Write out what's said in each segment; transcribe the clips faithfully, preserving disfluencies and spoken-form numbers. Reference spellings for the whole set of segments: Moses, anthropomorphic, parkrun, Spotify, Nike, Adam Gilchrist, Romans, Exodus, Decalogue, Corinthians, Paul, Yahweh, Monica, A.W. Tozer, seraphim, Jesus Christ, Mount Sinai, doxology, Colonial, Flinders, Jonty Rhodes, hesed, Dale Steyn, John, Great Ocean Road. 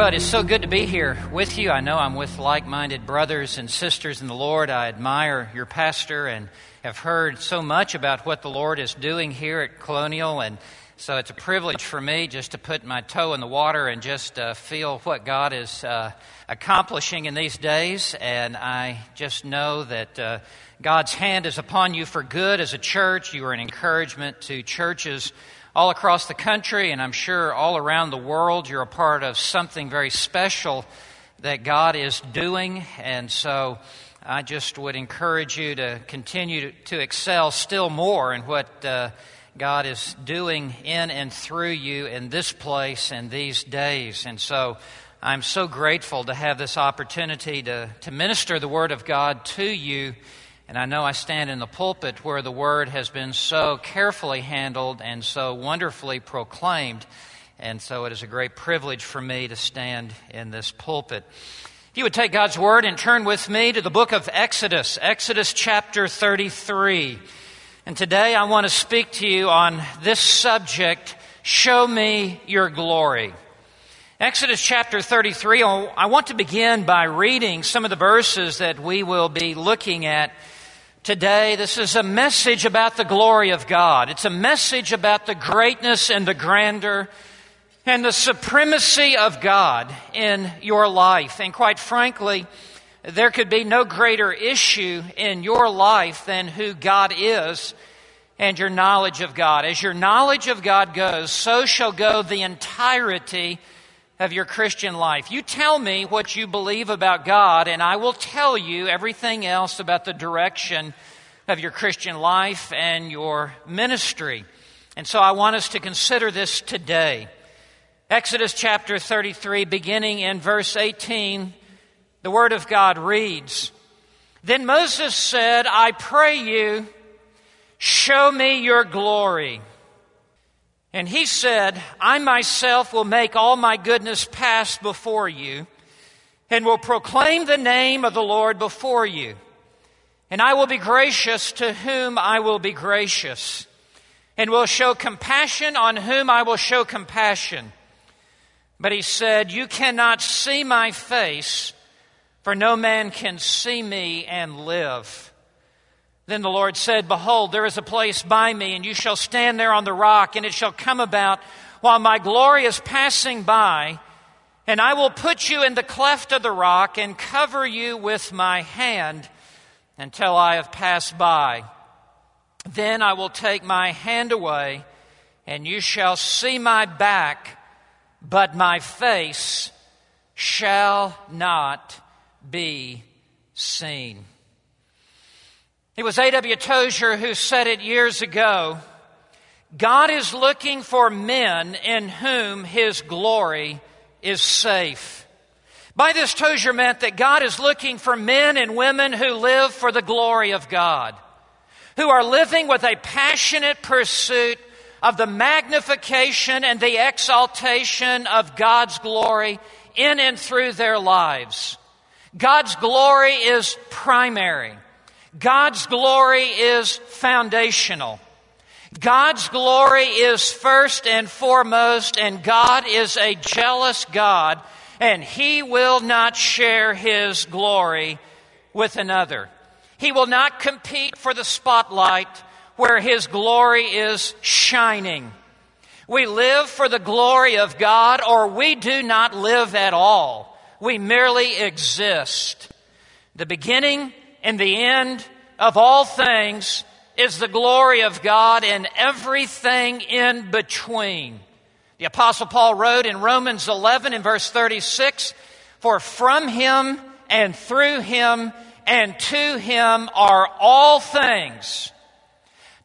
Well, it is so good to be here with you. I know I'm with like-minded brothers and sisters in the Lord. I admire your pastor and have heard so much about what the Lord is doing here at Colonial, and so it's a privilege for me just to put my toe in the water and just uh, feel what God is uh, accomplishing in these days, and I just know that uh, God's hand is upon you for good as a church. You are an encouragement to churches all across the country, and I'm sure all around the world. You're a part of something very special that God is doing, and so I just would encourage you to continue to excel still more in what uh, God is doing in and through you in this place and these days. And so I'm so grateful to have this opportunity to, to minister the Word of God to you. And I know I stand in the pulpit where the Word has been so carefully handled and so wonderfully proclaimed, and so it is a great privilege for me to stand in this pulpit. If you would take God's Word and turn with me to the book of Exodus, Exodus chapter thirty-three. And today I want to speak to you on this subject, Show Me Your Glory. Exodus chapter thirty-three, I want to begin by reading some of the verses that we will be looking at today. This is a message about the glory of God. It's a message about the greatness and the grandeur and the supremacy of God in your life. And quite frankly, there could be no greater issue in your life than who God is and your knowledge of God. As your knowledge of God goes, so shall go the entirety of your Christian life. You tell me what you believe about God, and I will tell you everything else about the direction of your Christian life and your ministry. And so I want us to consider this today. Exodus chapter thirty-three, beginning in verse eighteen, the Word of God reads, "Then Moses said, I pray you, show me your glory. And he said, I myself will make all my goodness pass before you, and will proclaim the name of the Lord before you. And I will be gracious to whom I will be gracious, and will show compassion on whom I will show compassion. But he said, you cannot see my face, for no man can see me and live. Then the Lord said, Behold, there is a place by me, and you shall stand there on the rock, and it shall come about while my glory is passing by, and I will put you in the cleft of the rock and cover you with my hand until I have passed by. Then I will take my hand away, and you shall see my back, but my face shall not be seen." It was A W Tozer who said it years ago, God is looking for men in whom His glory is safe. By this, Tozer meant that God is looking for men and women who live for the glory of God, who are living with a passionate pursuit of the magnification and the exaltation of God's glory in and through their lives. God's glory is primary. God's glory is foundational. God's glory is first and foremost, and God is a jealous God, and He will not share His glory with another. He will not compete for the spotlight where His glory is shining. We live for the glory of God, or we do not live at all. We merely exist. The beginning and the end of all things is the glory of God, and everything in between. The Apostle Paul wrote in Romans eleven in verse thirty-six, "For from Him and through Him and to Him are all things.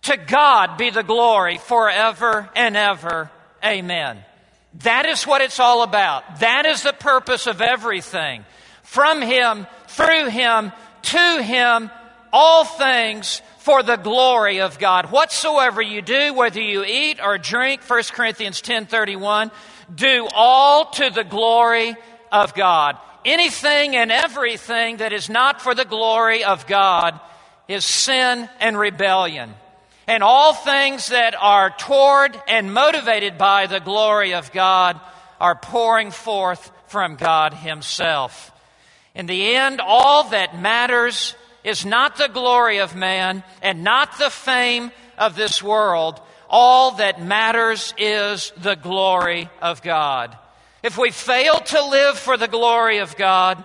To God be the glory forever and ever. Amen." That is what it's all about. That is the purpose of everything. From Him, through Him, to Him, all things for the glory of God. Whatsoever you do, whether you eat or drink, First Corinthians ten thirty-one, do all to the glory of God. Anything and everything that is not for the glory of God is sin and rebellion. And all things that are toward and motivated by the glory of God are pouring forth from God Himself. In the end, all that matters is not the glory of man and not the fame of this world. All that matters is the glory of God. If we fail to live for the glory of God,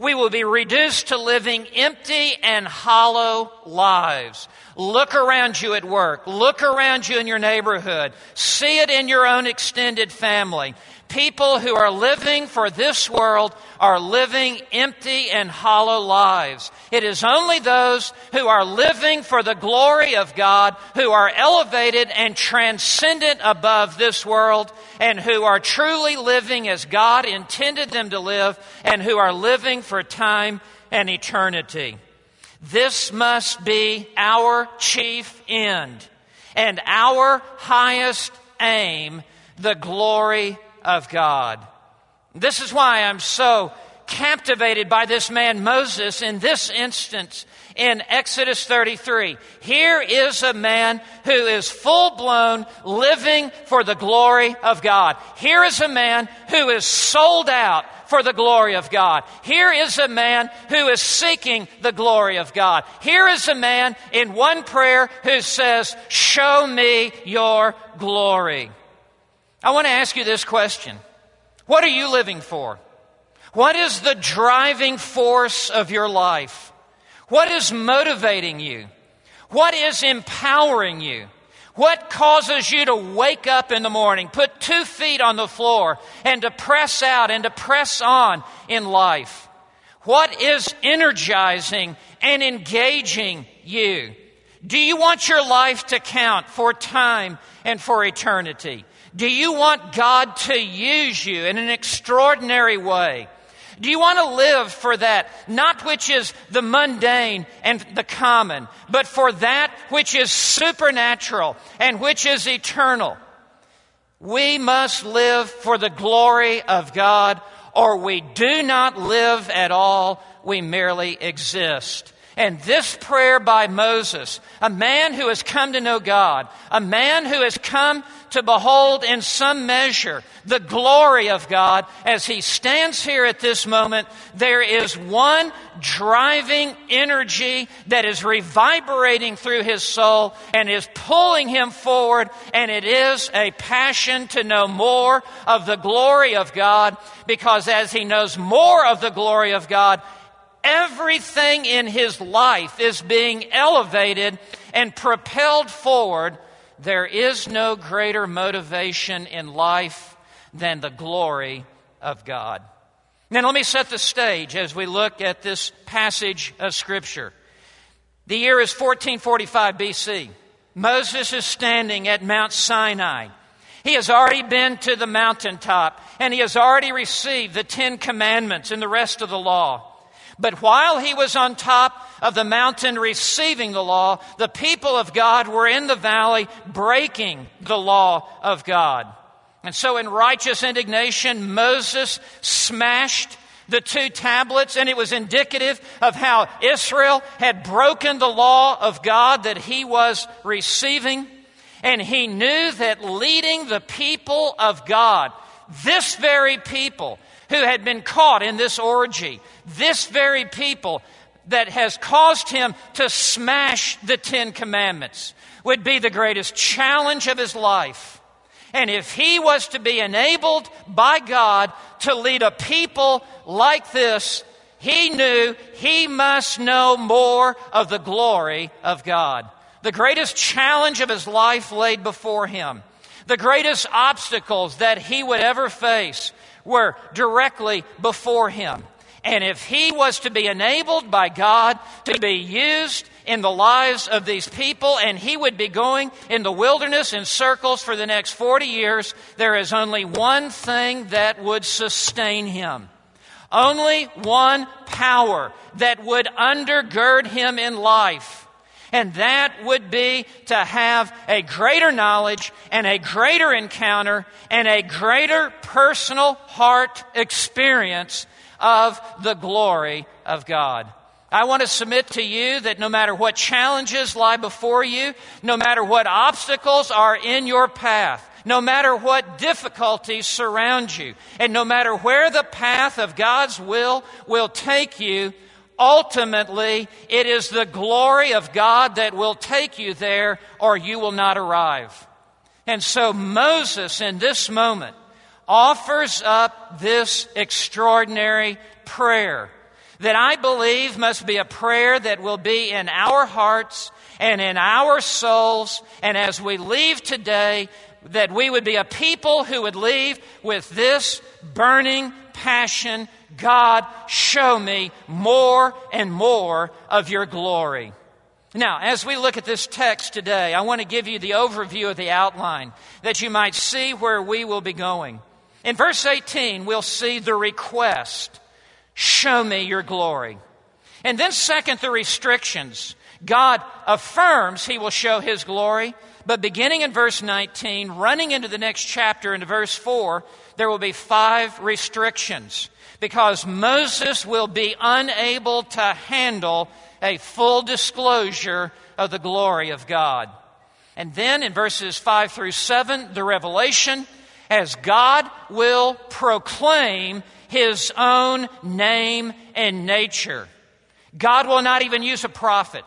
we will be reduced to living empty and hollow lives. Look around you at work. Look around you in your neighborhood. See it in your own extended family. People who are living for this world are living empty and hollow lives. It is only those who are living for the glory of God, who are elevated and transcendent above this world, and who are truly living as God intended them to live, and who are living for time and eternity. This must be our chief end and our highest aim, the glory of God. Of God. This is why I'm so captivated by this man Moses in this instance in Exodus thirty-three. Here is a man who is full-blown living for the glory of God. Here is a man who is sold out for the glory of God. Here is a man who is seeking the glory of God. Here is a man in one prayer who says, "Show me your glory." I want to ask you this question. What are you living for? What is the driving force of your life? What is motivating you? What is empowering you? What causes you to wake up in the morning, put two feet on the floor, and to press out and to press on in life? What is energizing and engaging you? Do you want your life to count for time and for eternity? Do you want God to use you in an extraordinary way? Do you want to live for that, not which is the mundane and the common, but for that which is supernatural and which is eternal? We must live for the glory of God, or we do not live at all. We merely exist. And this prayer by Moses, a man who has come to know God, a man who has come to behold in some measure the glory of God, as he stands here at this moment, there is one driving energy that is reverberating through his soul and is pulling him forward, and it is a passion to know more of the glory of God, because as he knows more of the glory of God, everything in his life is being elevated and propelled forward. There is no greater motivation in life than the glory of God. Now, let me set the stage as we look at this passage of Scripture. The year is fourteen forty-five B C. Moses is standing at Mount Sinai. He has already been to the mountaintop, and he has already received the Ten Commandments and the rest of the law. But while he was on top of the mountain receiving the law, the people of God were in the valley breaking the law of God. And so in righteous indignation, Moses smashed the two tablets, and it was indicative of how Israel had broken the law of God that he was receiving. And he knew that leading the people of God, this very people who had been caught in this orgy, this very people that has caused him to smash the Ten Commandments, would be the greatest challenge of his life. And if he was to be enabled by God to lead a people like this, he knew he must know more of the glory of God. The greatest challenge of his life laid before him. The greatest obstacles that he would ever face were directly before him. And if he was to be enabled by God to be used in the lives of these people, and he would be going in the wilderness in circles for the next forty years, there is only one thing that would sustain him. Only one power that would undergird him in life. And that would be to have a greater knowledge and a greater encounter and a greater personal heart experience of the glory of God. I want to submit to you that no matter what challenges lie before you, no matter what obstacles are in your path, no matter what difficulties surround you, and no matter where the path of God's will will take you, ultimately, it is the glory of God that will take you there, or you will not arrive. And so Moses, in this moment, offers up this extraordinary prayer that I believe must be a prayer that will be in our hearts and in our souls, and as we leave today, that we would be a people who would leave with this burning passion: God, show me more and more of your glory. Now, as we look at this text today, I want to give you the overview of the outline that you might see where we will be going. In verse eighteen, we'll see the request, show me your glory. And then second, the restrictions. God affirms he will show his glory, but beginning in verse nineteen, running into the next chapter, into verse four, there will be five restrictions, because Moses will be unable to handle a full disclosure of the glory of God. And then in verses five through seven, the revelation, as God will proclaim his own name and nature. God will not even use a prophet.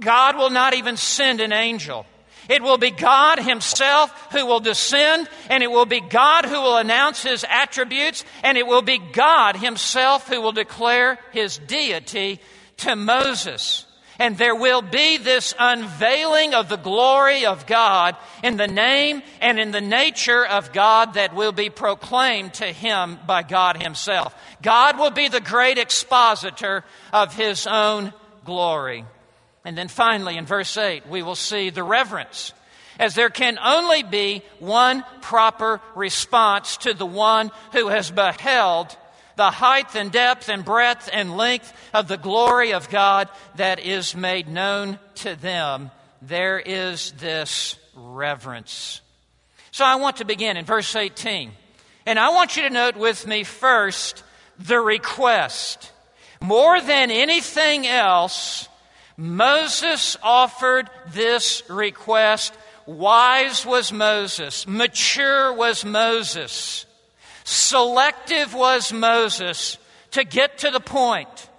God will not even send an angel. It will be God himself who will descend, and it will be God who will announce his attributes, and it will be God himself who will declare his deity to Moses. And there will be this unveiling of the glory of God in the name and in the nature of God that will be proclaimed to him by God himself. God will be the great expositor of his own glory. And then finally, in verse eight, we will see the reverence, as there can only be one proper response to the one who has beheld the height and depth and breadth and length of the glory of God that is made known to them. There is this reverence. So I want to begin in verse eighteen. And I want you to note with me first the request. More than anything else, Moses offered this request. Wise was Moses. Mature was Moses. Selective was Moses to get to the point.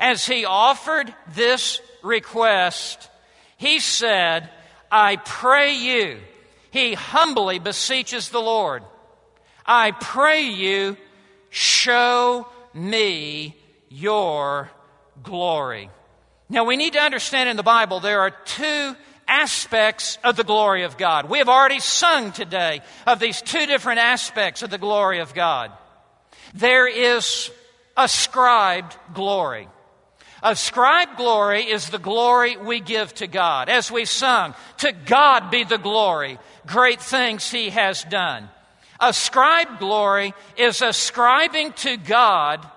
As he offered this request, he said, I pray you. He humbly beseeches the Lord. I pray you, show me your glory. Now, we need to understand in the Bible there are two aspects of the glory of God. We have already sung today of these two different aspects of the glory of God. There is ascribed glory. Ascribed glory is the glory we give to God. As we sung, to God be the glory, great things he has done. Ascribed glory is ascribing to God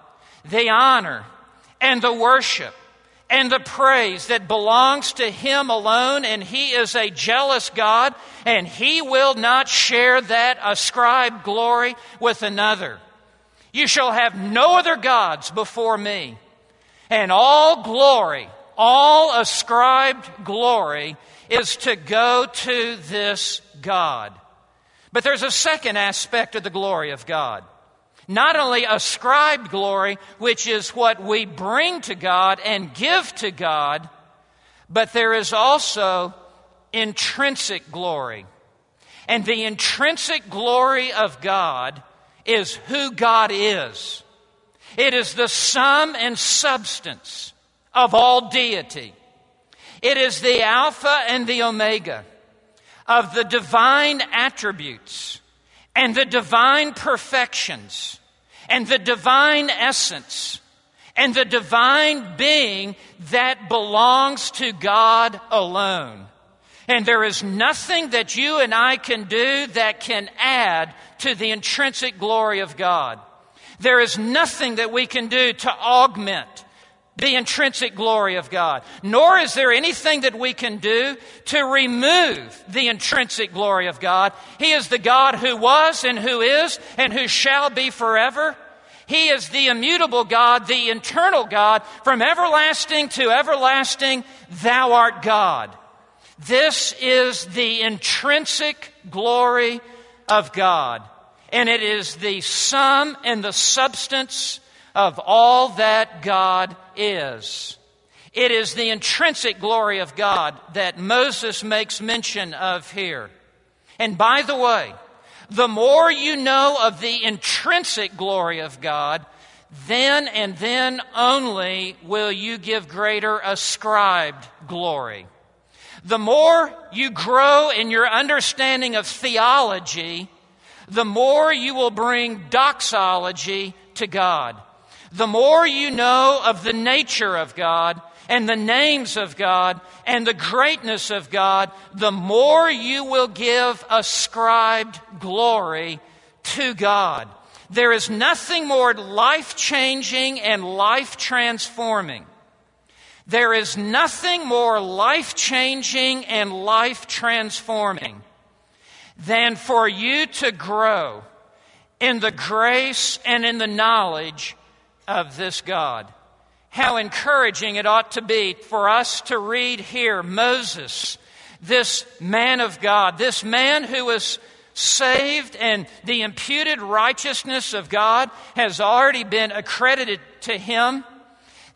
the honor and the worship and the praise that belongs to him alone, and he is a jealous God, and he will not share that ascribed glory with another. You shall have no other gods before me. And all glory, all ascribed glory, is to go to this God. But there's a second aspect of the glory of God. Not only ascribed glory, which is what we bring to God and give to God, but there is also intrinsic glory. And the intrinsic glory of God is who God is. It is the sum and substance of all deity. It is the Alpha and the Omega of the divine attributes and the divine perfections, and the divine essence, and the divine being that belongs to God alone. And there is nothing that you and I can do that can add to the intrinsic glory of God. There is nothing that we can do to augment the intrinsic glory of God, nor is there anything that we can do to remove the intrinsic glory of God. He is the God who was and who is and who shall be forever. He is the immutable God, the eternal God, from everlasting to everlasting, thou art God. This is the intrinsic glory of God. And it is the sum and the substance of all that God is. It is the intrinsic glory of God that Moses makes mention of here. And by the way, the more you know of the intrinsic glory of God, then and then only will you give greater ascribed glory. The more you grow in your understanding of theology, the more you will bring doxology to God. The more you know of the nature of God and the names of God and the greatness of God, the more you will give ascribed glory to God. There is nothing more life-changing and life-transforming. There is nothing more life-changing and life-transforming than for you to grow in the grace and in the knowledge of this God. How encouraging it ought to be for us to read here Moses, this man of God, this man who was saved, and the imputed righteousness of God has already been accredited to him,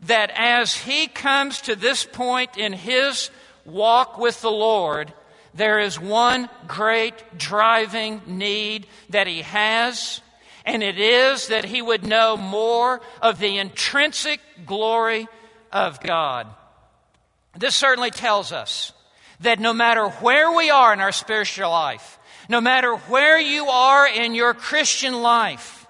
that as he comes to this point in his walk with the Lord, there is one great driving need that he has, and it is that he would know more of the intrinsic glory of God. This certainly tells us that no matter where we are in our spiritual life, no matter where you are in your Christian life,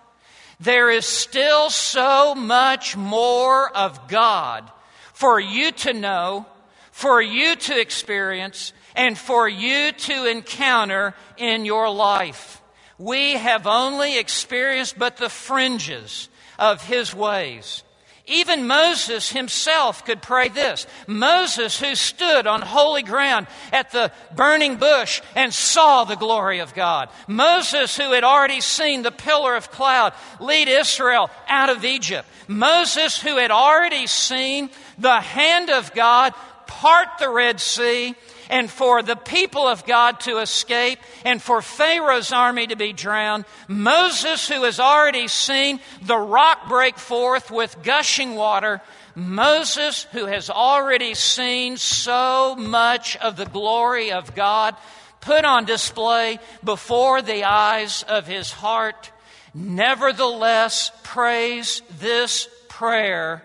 there is still so much more of God for you to know, for you to experience, and for you to encounter in your life. We have only experienced but the fringes of His ways. Even Moses himself could pray this. Moses, who stood on holy ground at the burning bush and saw the glory of God. Moses, who had already seen the pillar of cloud lead Israel out of Egypt. Moses, who had already seen the hand of God part the Red Sea, and for the people of God to escape, and for Pharaoh's army to be drowned. Moses, who has already seen the rock break forth with gushing water. Moses, who has already seen so much of the glory of God put on display before the eyes of his heart, nevertheless prays this prayer,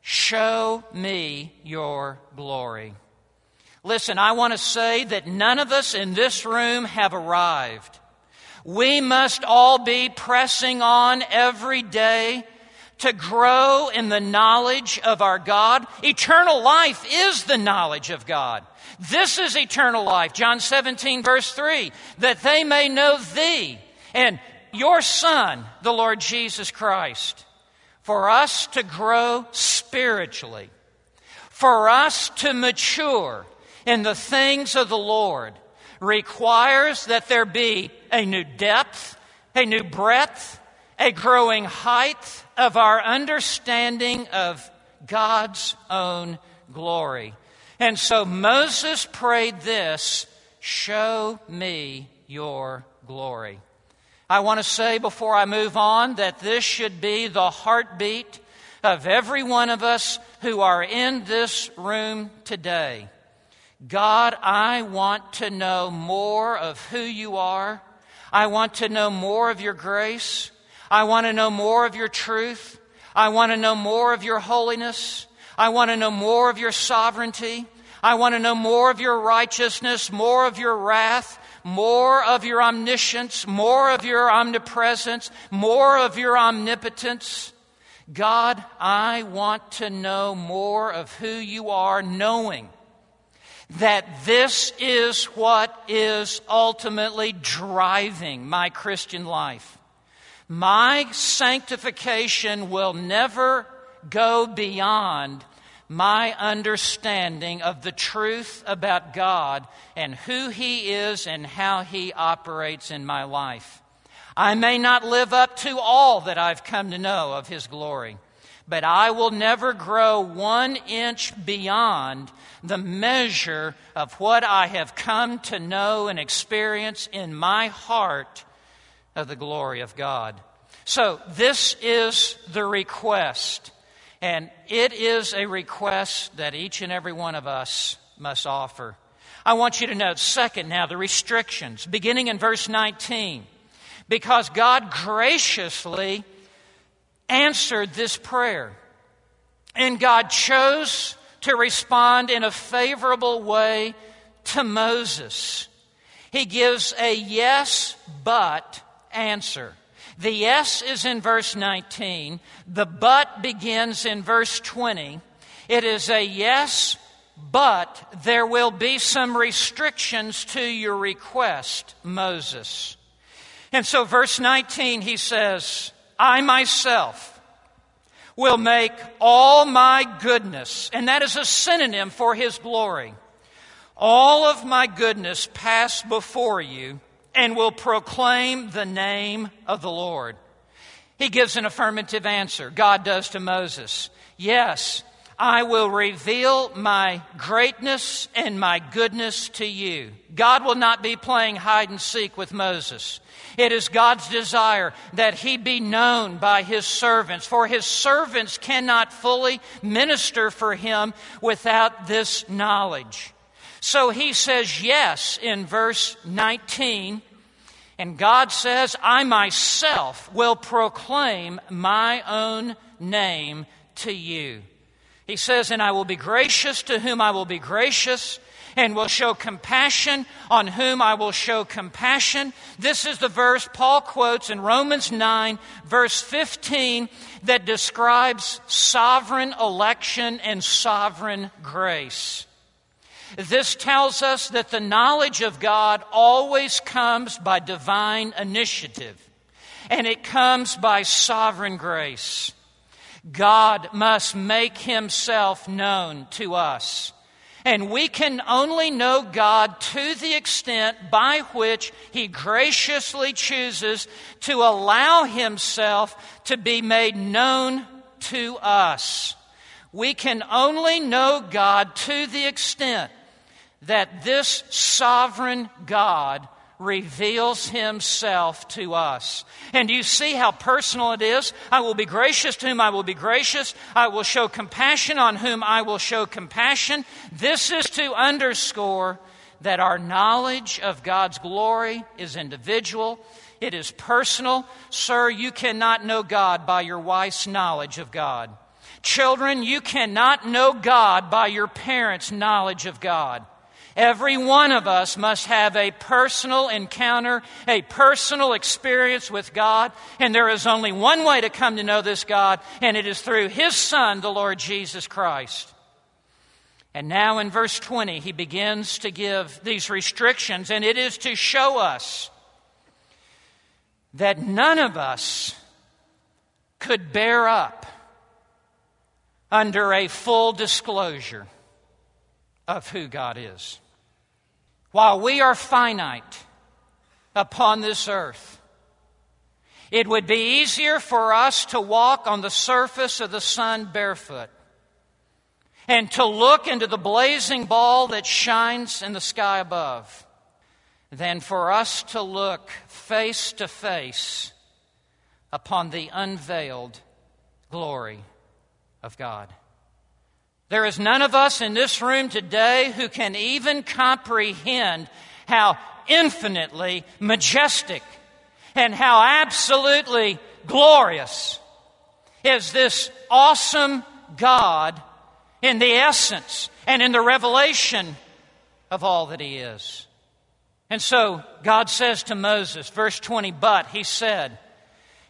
"Show me your glory." Listen, I want to say that none of us in this room have arrived. We must all be pressing on every day to grow in the knowledge of our God. Eternal life is the knowledge of God. This is eternal life, John seventeen, verse three, that they may know Thee and Your Son, the Lord Jesus Christ. For us to grow spiritually, for us to mature in the things of the Lord requires that there be a new depth, a new breadth, a growing height of our understanding of God's own glory. And so Moses prayed this, "Show me your glory." I want to say before I move on that this should be the heartbeat of every one of us who are in this room today. God, I want to know more of who you are. I want to know more of your grace. I want to know more of your truth. I want to know more of your holiness. I want to know more of your sovereignty. I want to know more of your righteousness, more of your wrath, more of your omniscience, more of your omnipresence, more of your omnipotence. God, I want to know more of who you are, knowing that this is what is ultimately driving my Christian life. My sanctification will never go beyond my understanding of the truth about God and who He is and how He operates in my life. I may not live up to all that I've come to know of His glory, but I will never grow one inch beyond the measure of what I have come to know and experience in my heart of the glory of God. So this is the request, and it is a request that each and every one of us must offer. I want you to note, second, now the restrictions, beginning in verse nineteen, because God graciously answered this prayer, and God chose to respond in a favorable way to Moses. He gives a yes, but answer. The yes is in verse nineteen. The but begins in verse twenty. It is a yes, but there will be some restrictions to your request, Moses. And so verse nineteen, he says, I myself will make all my goodness, and that is a synonym for his glory, all of my goodness pass before you, and will proclaim the name of the Lord. He gives an affirmative answer. God does to Moses. Yes, I will reveal my greatness and my goodness to you. God will not be playing hide and seek with Moses. It is God's desire that he be known by his servants, for his servants cannot fully minister for him without this knowledge. So he says yes in verse nineteen, and God says, I myself will proclaim my own name to you. He says, and I will be gracious to whom I will be gracious, and will show compassion on whom I will show compassion. This is the verse Paul quotes in Romans nine, verse fifteen, that describes sovereign election and sovereign grace. This tells us that the knowledge of God always comes by divine initiative, and it comes by sovereign grace. God must make himself known to us, and we can only know God to the extent by which he graciously chooses to allow himself to be made known to us. We can only know God to the extent that this sovereign God reveals himself to us. And do you see how personal it is? I will be gracious to whom I will be gracious. I will show compassion on whom I will show compassion. This is to underscore that our knowledge of God's glory is individual. It is personal. Sir, you cannot know God by your wife's knowledge of God. Children, you cannot know God by your parents' knowledge of God. Every one of us must have a personal encounter, a personal experience with God, and there is only one way to come to know this God, and it is through his Son, the Lord Jesus Christ. And now in verse twenty, he begins to give these restrictions, and it is to show us that none of us could bear up under a full disclosure of who God is. While we are finite upon this earth, it would be easier for us to walk on the surface of the sun barefoot and to look into the blazing ball that shines in the sky above than for us to look face to face upon the unveiled glory of God. There is none of us in this room today who can even comprehend how infinitely majestic and how absolutely glorious is this awesome God in the essence and in the revelation of all that he is. And so God says to Moses, verse twenty, but he said,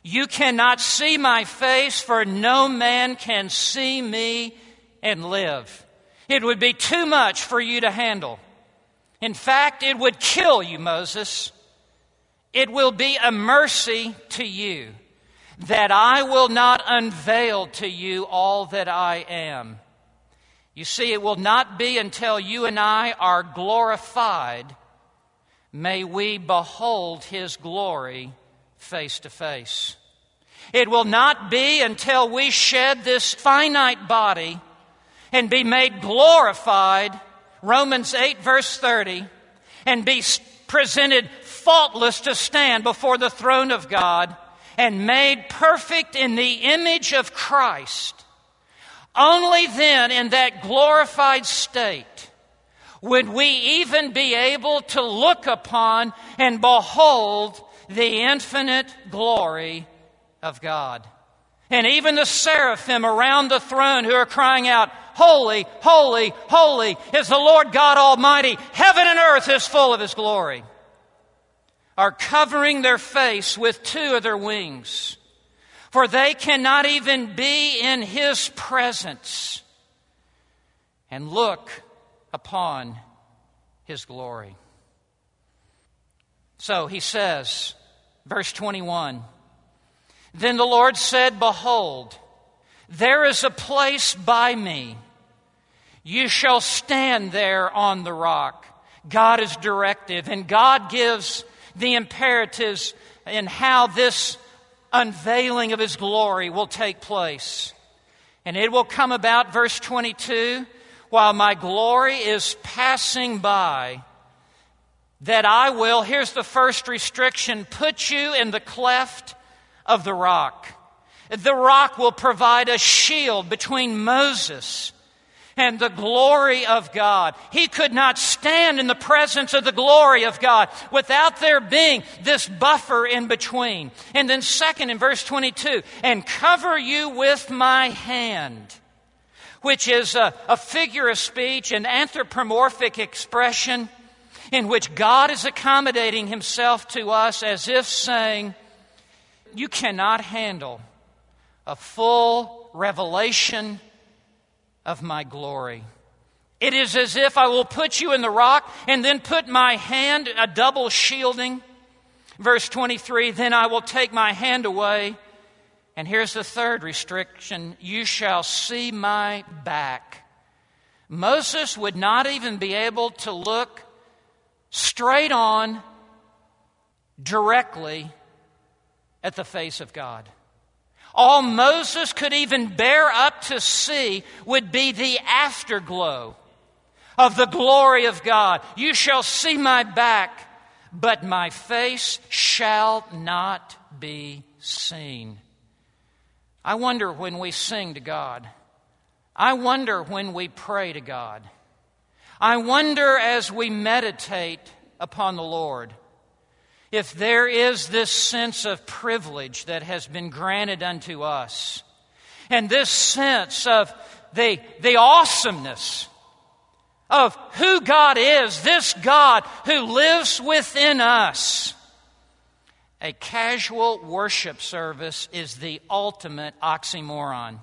you cannot see my face, for no man can see me and live. It would be too much for you to handle. In fact, it would kill you, Moses. It will be a mercy to you that I will not unveil to you all that I am. You see, it will not be until you and I are glorified may we behold his glory face to face. It will not be until we shed this finite body and be made glorified, Romans eight, verse thirty, and be presented faultless to stand before the throne of God and made perfect in the image of Christ. Only then, in that glorified state, would we even be able to look upon and behold the infinite glory of God. And even the seraphim around the throne who are crying out, "Holy, holy, holy is the Lord God Almighty. Heaven and earth is full of His glory," are covering their face with two of their wings, for they cannot even be in His presence and look upon His glory. So he says, verse twenty-one, "Then the Lord said, Behold, there is a place by me. You shall stand there on the rock." God is directive, and God gives the imperatives in how this unveiling of His glory will take place. And it will come about, verse twenty-two, "While my glory is passing by, that I will," here's the first restriction, "put you in the cleft of the rock." The rock will provide a shield between Moses and the glory of God. He could not stand in the presence of the glory of God without there being this buffer in between. And then second, in verse twenty-two, "and cover you with my hand," which is a, a figure of speech, an anthropomorphic expression in which God is accommodating Himself to us as if saying, you cannot handle a full revelation of my glory. It is as if I will put you in the rock and then put my hand, a double shielding. Verse twenty-three, "Then I will take my hand away." And here's the third restriction, "You shall see my back." Moses would not even be able to look straight on, directly at the face of God. All Moses could even bear up to see would be the afterglow of the glory of God. "You shall see my back, but my face shall not be seen." I wonder when we sing to God. I wonder when we pray to God. I wonder as we meditate upon the Lord, if there is this sense of privilege that has been granted unto us, and this sense of the, the awesomeness of who God is, this God who lives within us. A casual worship service is the ultimate oxymoron.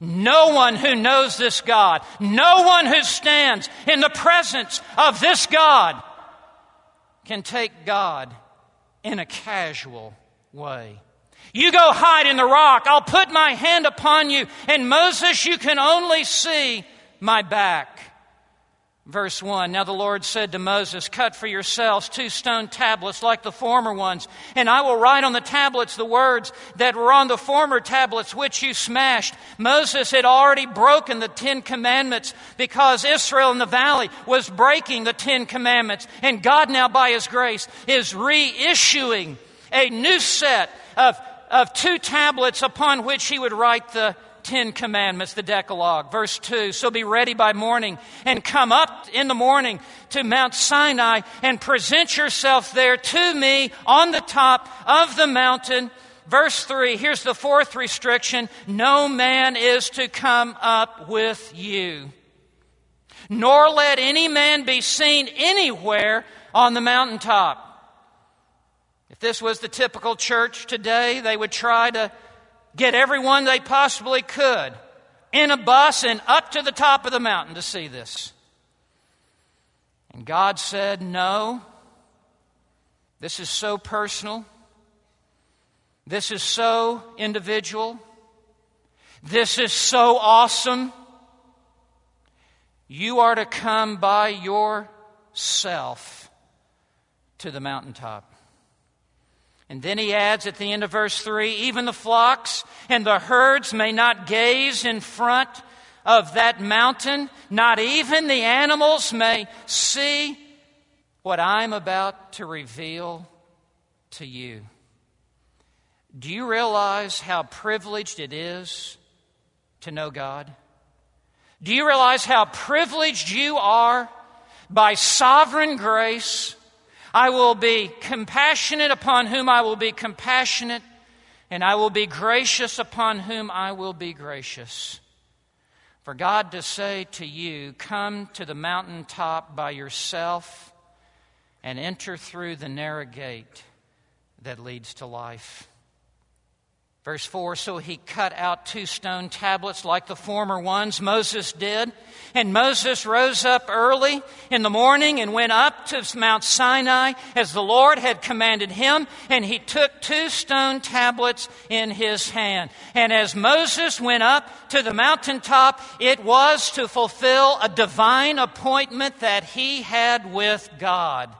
No one who knows this God, no one who stands in the presence of this God can take God in a casual way. You go hide in the rock, I'll put my hand upon you, and Moses, you can only see my back. Verse one, "Now the Lord said to Moses, Cut for yourselves two stone tablets like the former ones, and I will write on the tablets the words that were on the former tablets which you smashed." Moses had already broken the Ten Commandments because Israel in the valley was breaking the Ten Commandments, and God now by His grace is reissuing a new set of, of two tablets upon which He would write the Ten Commandments, the Decalogue. Verse two, "So be ready by morning and come up in the morning to Mount Sinai and present yourself there to me on the top of the mountain." Verse three, here's the fourth restriction, "No man is to come up with you, nor let any man be seen anywhere on the mountaintop." If this was the typical church today, they would try to get everyone they possibly could in a bus and up to the top of the mountain to see this. And God said, no, this is so personal. This is so individual. This is so awesome. You are to come by yourself to the mountaintop. And then he adds at the end of verse three, even the flocks and the herds may not gaze in front of that mountain. Not even the animals may see what I'm about to reveal to you. Do you realize how privileged it is to know God? Do you realize how privileged you are? By sovereign grace, I will be compassionate upon whom I will be compassionate, and I will be gracious upon whom I will be gracious. For God to say to you, come to the mountaintop by yourself and enter through the narrow gate that leads to life. Verse four, so he cut out two stone tablets like the former ones Moses did. And Moses rose up early in the morning and went up to Mount Sinai as the Lord had commanded him. And he took two stone tablets in his hand. And as Moses went up to the mountaintop, it was to fulfill a divine appointment that he had with God.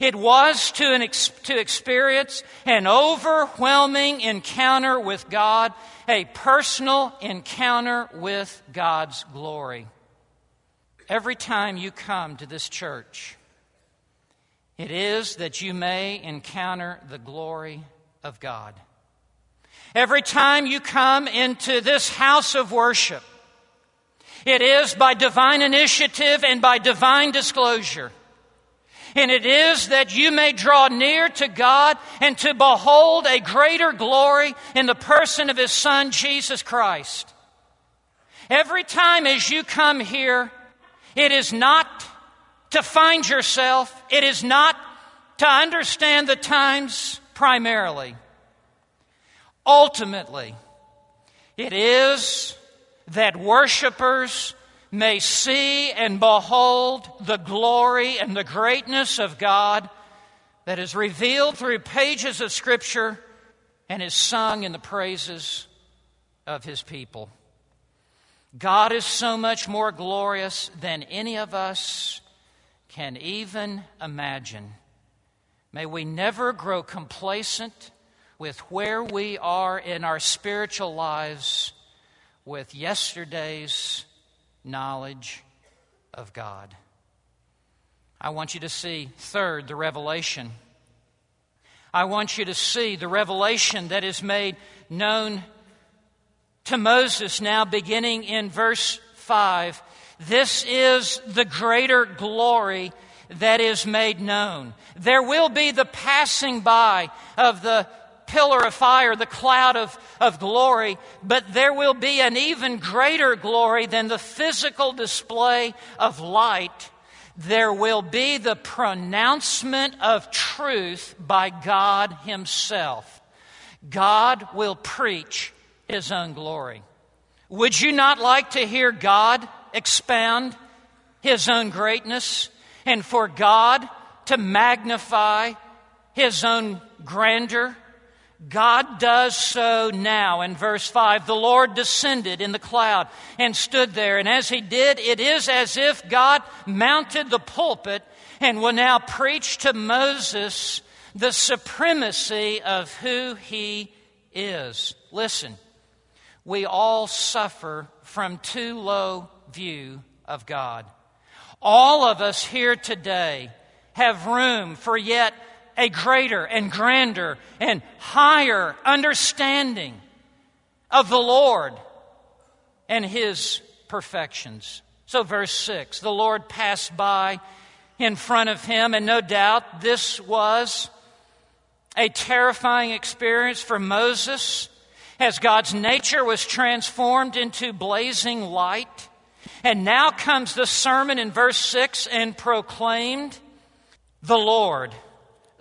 It was to, an ex- to experience an overwhelming encounter with God, a personal encounter with God's glory. Every time you come to this church, it is that you may encounter the glory of God. Every time you come into this house of worship, it is by divine initiative and by divine disclosure. And it is that you may draw near to God and to behold a greater glory in the person of His Son, Jesus Christ. Every time as you come here, it is not to find yourself. It is not to understand the times primarily. Ultimately, it is that worshipers may see and behold the glory and the greatness of God that is revealed through pages of Scripture and is sung in the praises of His people. God is so much more glorious than any of us can even imagine. May we never grow complacent with where we are in our spiritual lives with yesterday's knowledge of God. I want you to see, third, the revelation. I want you to see the revelation that is made known to Moses now beginning in verse five. This is the greater glory that is made known. There will be the passing by of the pillar of fire, the cloud of, of glory, but there will be an even greater glory than the physical display of light. There will be the pronouncement of truth by God Himself. God will preach His own glory. Would you not like to hear God expound His own greatness and for God to magnify His own grandeur? God does so now. In verse five, the Lord descended in the cloud and stood there. And as He did, it is as if God mounted the pulpit and will now preach to Moses the supremacy of who He is. Listen, we all suffer from too low view of God. All of us here today have room for yet a greater and grander and higher understanding of the Lord and His perfections. So verse six, the Lord passed by in front of him, and no doubt this was a terrifying experience for Moses as God's nature was transformed into blazing light. And now comes the sermon in verse six, and proclaimed the Lord.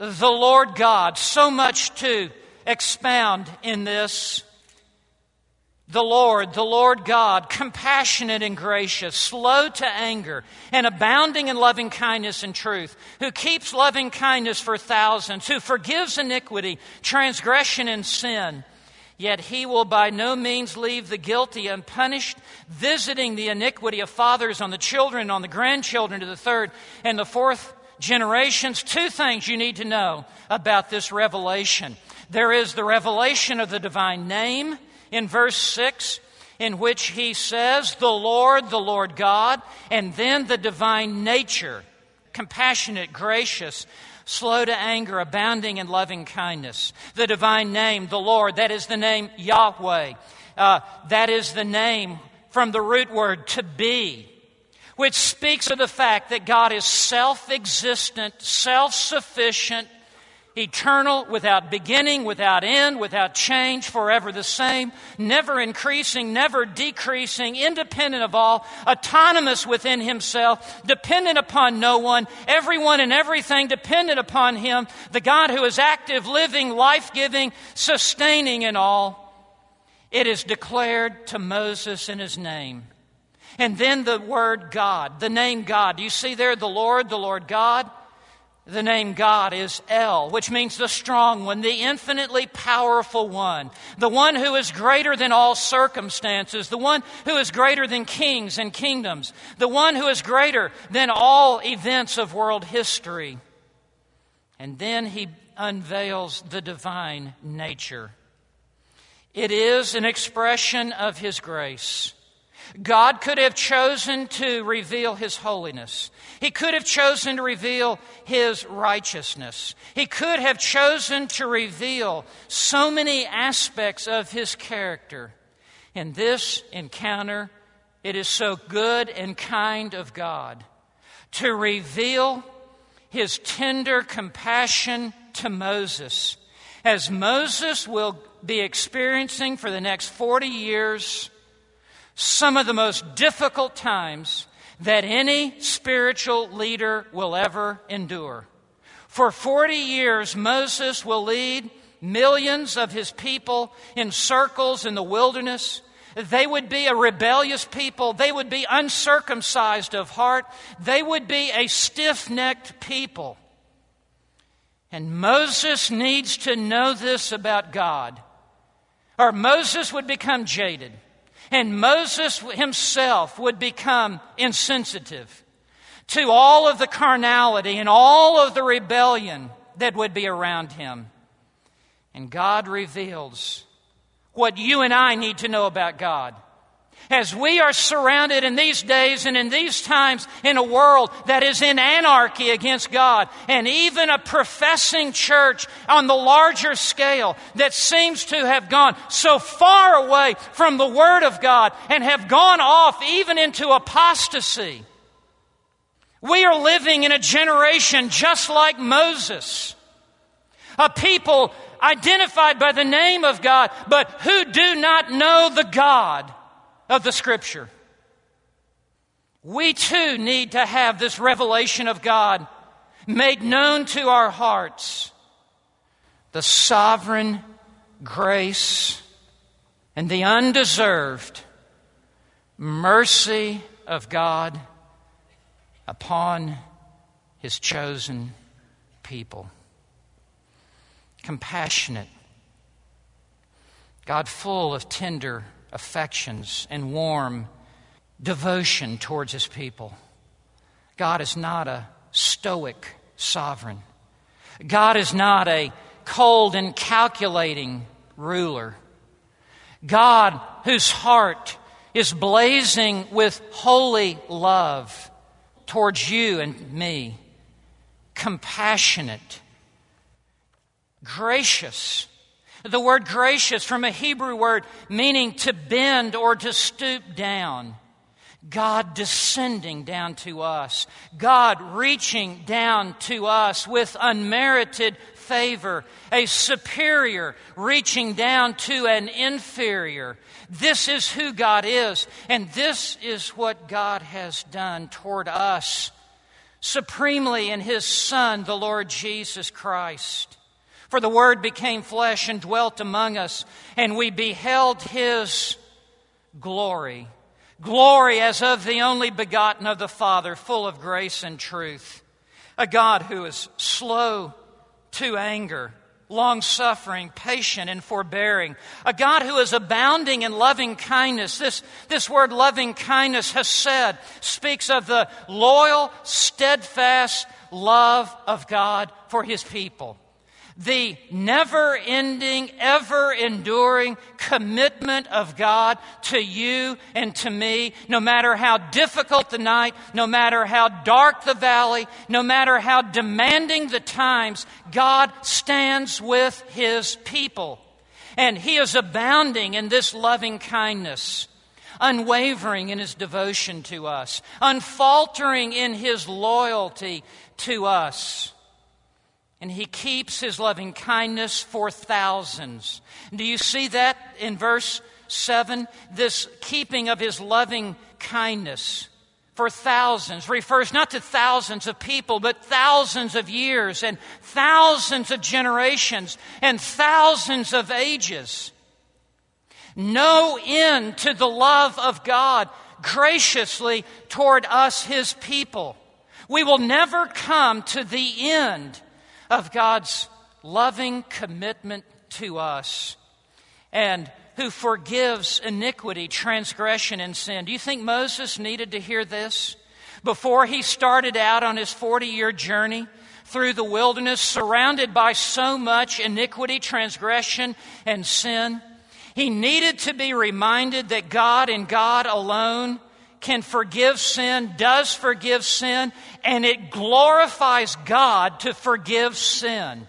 The Lord God, so much to expound in this. The Lord, the Lord God, compassionate and gracious, slow to anger, and abounding in loving kindness and truth, who keeps loving kindness for thousands, who forgives iniquity, transgression, and sin. Yet He will by no means leave the guilty unpunished, visiting the iniquity of fathers on the children, on the grandchildren to the third and the fourth generations. Two things you need to know about this revelation. There is the revelation of the divine name in verse six, in which he says, the Lord, the Lord God, and then the divine nature, compassionate, gracious, slow to anger, abounding in loving kindness. The divine name, the Lord, that is the name Yahweh. Uh, that is the name from the root word to be, which speaks of the fact that God is self-existent, self-sufficient, eternal, without beginning, without end, without change, forever the same, never increasing, never decreasing, independent of all, autonomous within himself, dependent upon no one, everyone and everything dependent upon him, the God who is active, living, life-giving, sustaining in all. It is declared to Moses in his name. And then the word God, the name God. Do you see there the Lord, the Lord God? The name God is El, which means the strong one, the infinitely powerful one, the one who is greater than all circumstances, the one who is greater than kings and kingdoms, the one who is greater than all events of world history. And then he unveils the divine nature. It is an expression of his grace. God could have chosen to reveal his holiness. He could have chosen to reveal his righteousness. He could have chosen to reveal so many aspects of his character. In this encounter, it is so good and kind of God to reveal his tender compassion to Moses, as Moses will be experiencing for the next forty years some of the most difficult times that any spiritual leader will ever endure. For forty years, Moses will lead millions of his people in circles in the wilderness. They would be a rebellious people. They would be uncircumcised of heart. They would be a stiff-necked people. And Moses needs to know this about God, or Moses would become jaded. And Moses himself would become insensitive to all of the carnality and all of the rebellion that would be around him. And God reveals what you and I need to know about God. As we are surrounded in these days and in these times in a world that is in anarchy against God, and even a professing church on the larger scale that seems to have gone so far away from the Word of God and have gone off even into apostasy, we are living in a generation just like Moses, a people identified by the name of God, but who do not know the God of the Scripture. We too need to have this revelation of God made known to our hearts. The sovereign grace and the undeserved mercy of God upon his chosen people. Compassionate. God full of tender affections and warm devotion towards his people. God is not a stoic sovereign. God is not a cold and calculating ruler. God, whose heart is blazing with holy love towards you and me, compassionate, gracious. The word gracious from a Hebrew word meaning to bend or to stoop down. God descending down to us. God reaching down to us with unmerited favor. A superior reaching down to an inferior. This is who God is, and this is what God has done toward us supremely in his Son, the Lord Jesus Christ. For the Word became flesh and dwelt among us, and we beheld his glory. Glory as of the only begotten of the Father, full of grace and truth. A God who is slow to anger, long-suffering, patient, and forbearing. A God who is abounding in loving kindness. This, this word loving kindness, hesed, speaks of the loyal, steadfast love of God for His people. The never-ending, ever-enduring commitment of God to you and to me, no matter how difficult the night, no matter how dark the valley, no matter how demanding the times, God stands with His people. And He is abounding in this loving kindness, unwavering in His devotion to us, unfaltering in His loyalty to us. And He keeps His loving kindness for thousands. Do you see that in verse seven? This keeping of His loving kindness for thousands refers not to thousands of people, but thousands of years and thousands of generations and thousands of ages. No end to the love of God graciously toward us, His people. We will never come to the end of God's loving commitment to us, and who forgives iniquity, transgression, and sin. Do you think Moses needed to hear this before he started out on his forty-year journey through the wilderness, surrounded by so much iniquity, transgression, and sin? He needed to be reminded that God and God alone can forgive sin, does forgive sin, and it glorifies God to forgive sin.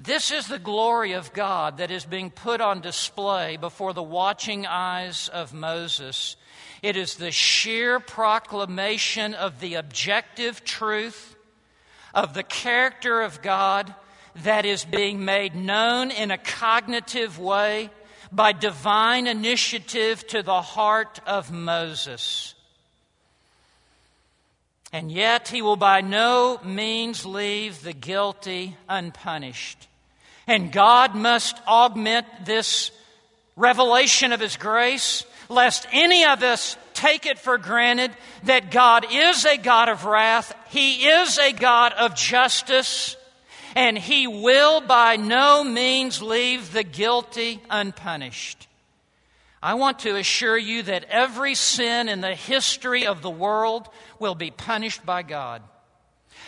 This is the glory of God that is being put on display before the watching eyes of Moses. It is the sheer proclamation of the objective truth of the character of God that is being made known in a cognitive way by divine initiative to the heart of Moses. And yet He will by no means leave the guilty unpunished. And God must augment this revelation of His grace, lest any of us take it for granted that God is a God of wrath, He is a God of justice, and He will by no means leave the guilty unpunished. I want to assure you that every sin in the history of the world will be punished by God.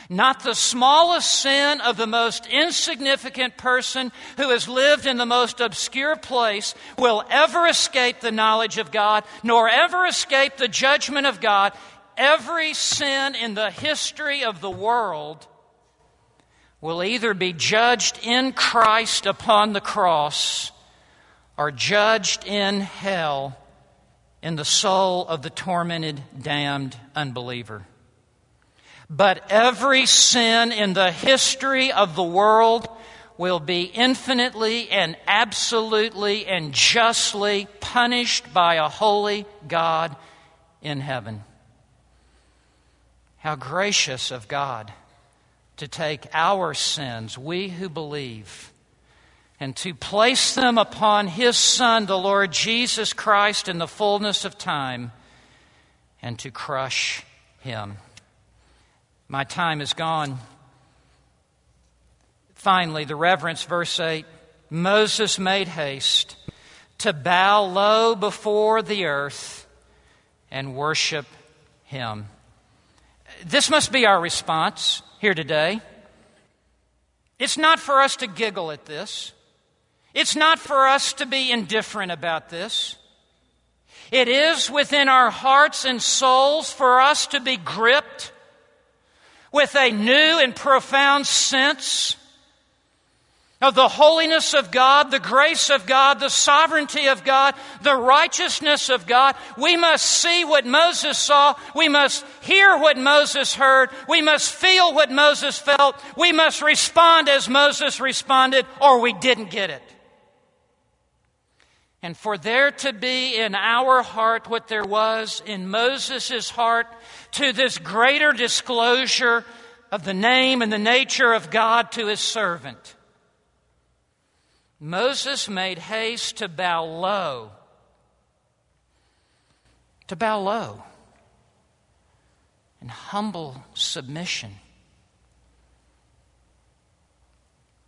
Not the smallest sin of the most insignificant person who has lived in the most obscure place will ever escape the knowledge of God, nor ever escape the judgment of God. Every sin in the history of the world will either be judged in Christ upon the cross or judged in hell in the soul of the tormented, damned unbeliever. But every sin in the history of the world will be infinitely and absolutely and justly punished by a holy God in heaven. How gracious of God to take our sins, we who believe, and to place them upon His Son, the Lord Jesus Christ, in the fullness of time, and to crush Him. My time is gone. Finally, the reverence, verse eight, Moses made haste to bow low before the earth and worship Him. This must be our response here today. It's not for us to giggle at this. It's not for us to be indifferent about this. It is within our hearts and souls for us to be gripped with a new and profound sense of the holiness of God, the grace of God, the sovereignty of God, the righteousness of God. We must see what Moses saw. We must hear what Moses heard. We must feel what Moses felt. We must respond as Moses responded, or we didn't get it. And for there to be in our heart what there was in Moses' heart to this greater disclosure of the name and the nature of God to His servant. Moses made haste to bow low. To bow low. In humble submission.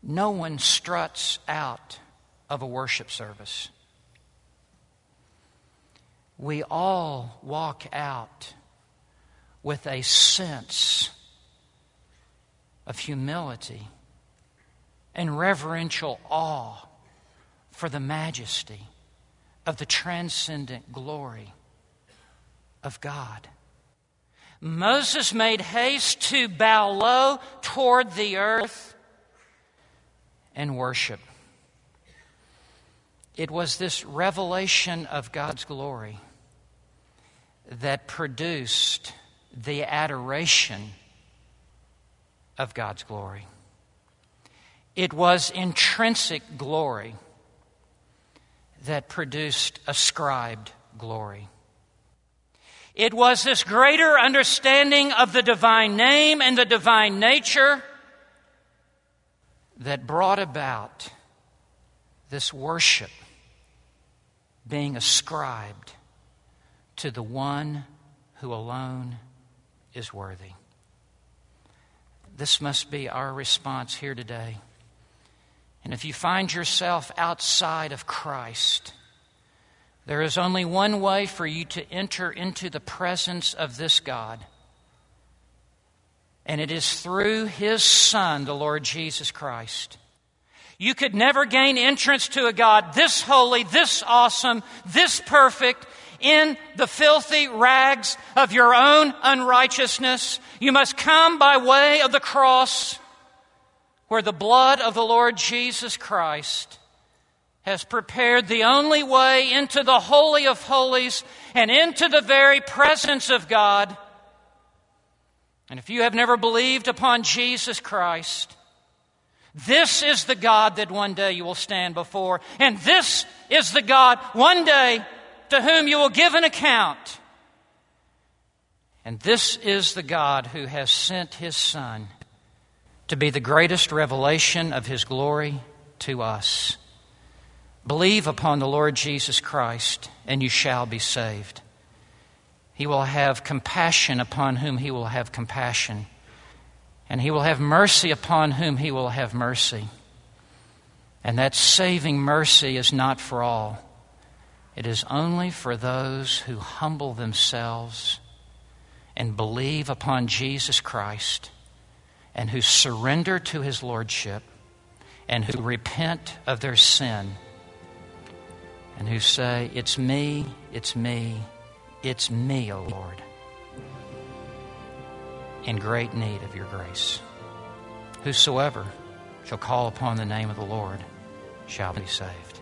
No one struts out of a worship service. We all walk out with a sense of humility and reverential awe for the majesty of the transcendent glory of God. Moses made haste to bow low toward the earth and worship. It was this revelation of God's glory that produced the adoration of God's glory. It was intrinsic glory that produced ascribed glory. It was this greater understanding of the divine name and the divine nature that brought about this worship being ascribed to the one who alone is worthy. This must be our response here today. And if you find yourself outside of Christ, there is only one way for you to enter into the presence of this God, and it is through His Son, the Lord Jesus Christ. You could never gain entrance to a God this holy, this awesome, this perfect, in the filthy rags of your own unrighteousness. You must come by way of the cross, where the blood of the Lord Jesus Christ has prepared the only way into the Holy of Holies and into the very presence of God. And if you have never believed upon Jesus Christ, this is the God that one day you will stand before, and this is the God one day to whom you will give an account. And this is the God who has sent His Son to be the greatest revelation of His glory to us. Believe upon the Lord Jesus Christ, and you shall be saved. He will have compassion upon whom He will have compassion, and He will have mercy upon whom He will have mercy. And that saving mercy is not for all. It is only for those who humble themselves and believe upon Jesus Christ, and who surrender to His Lordship, and who repent of their sin, and who say, "It's me, it's me, it's me, O Lord, in great need of your grace." Whosoever shall call upon the name of the Lord shall be saved.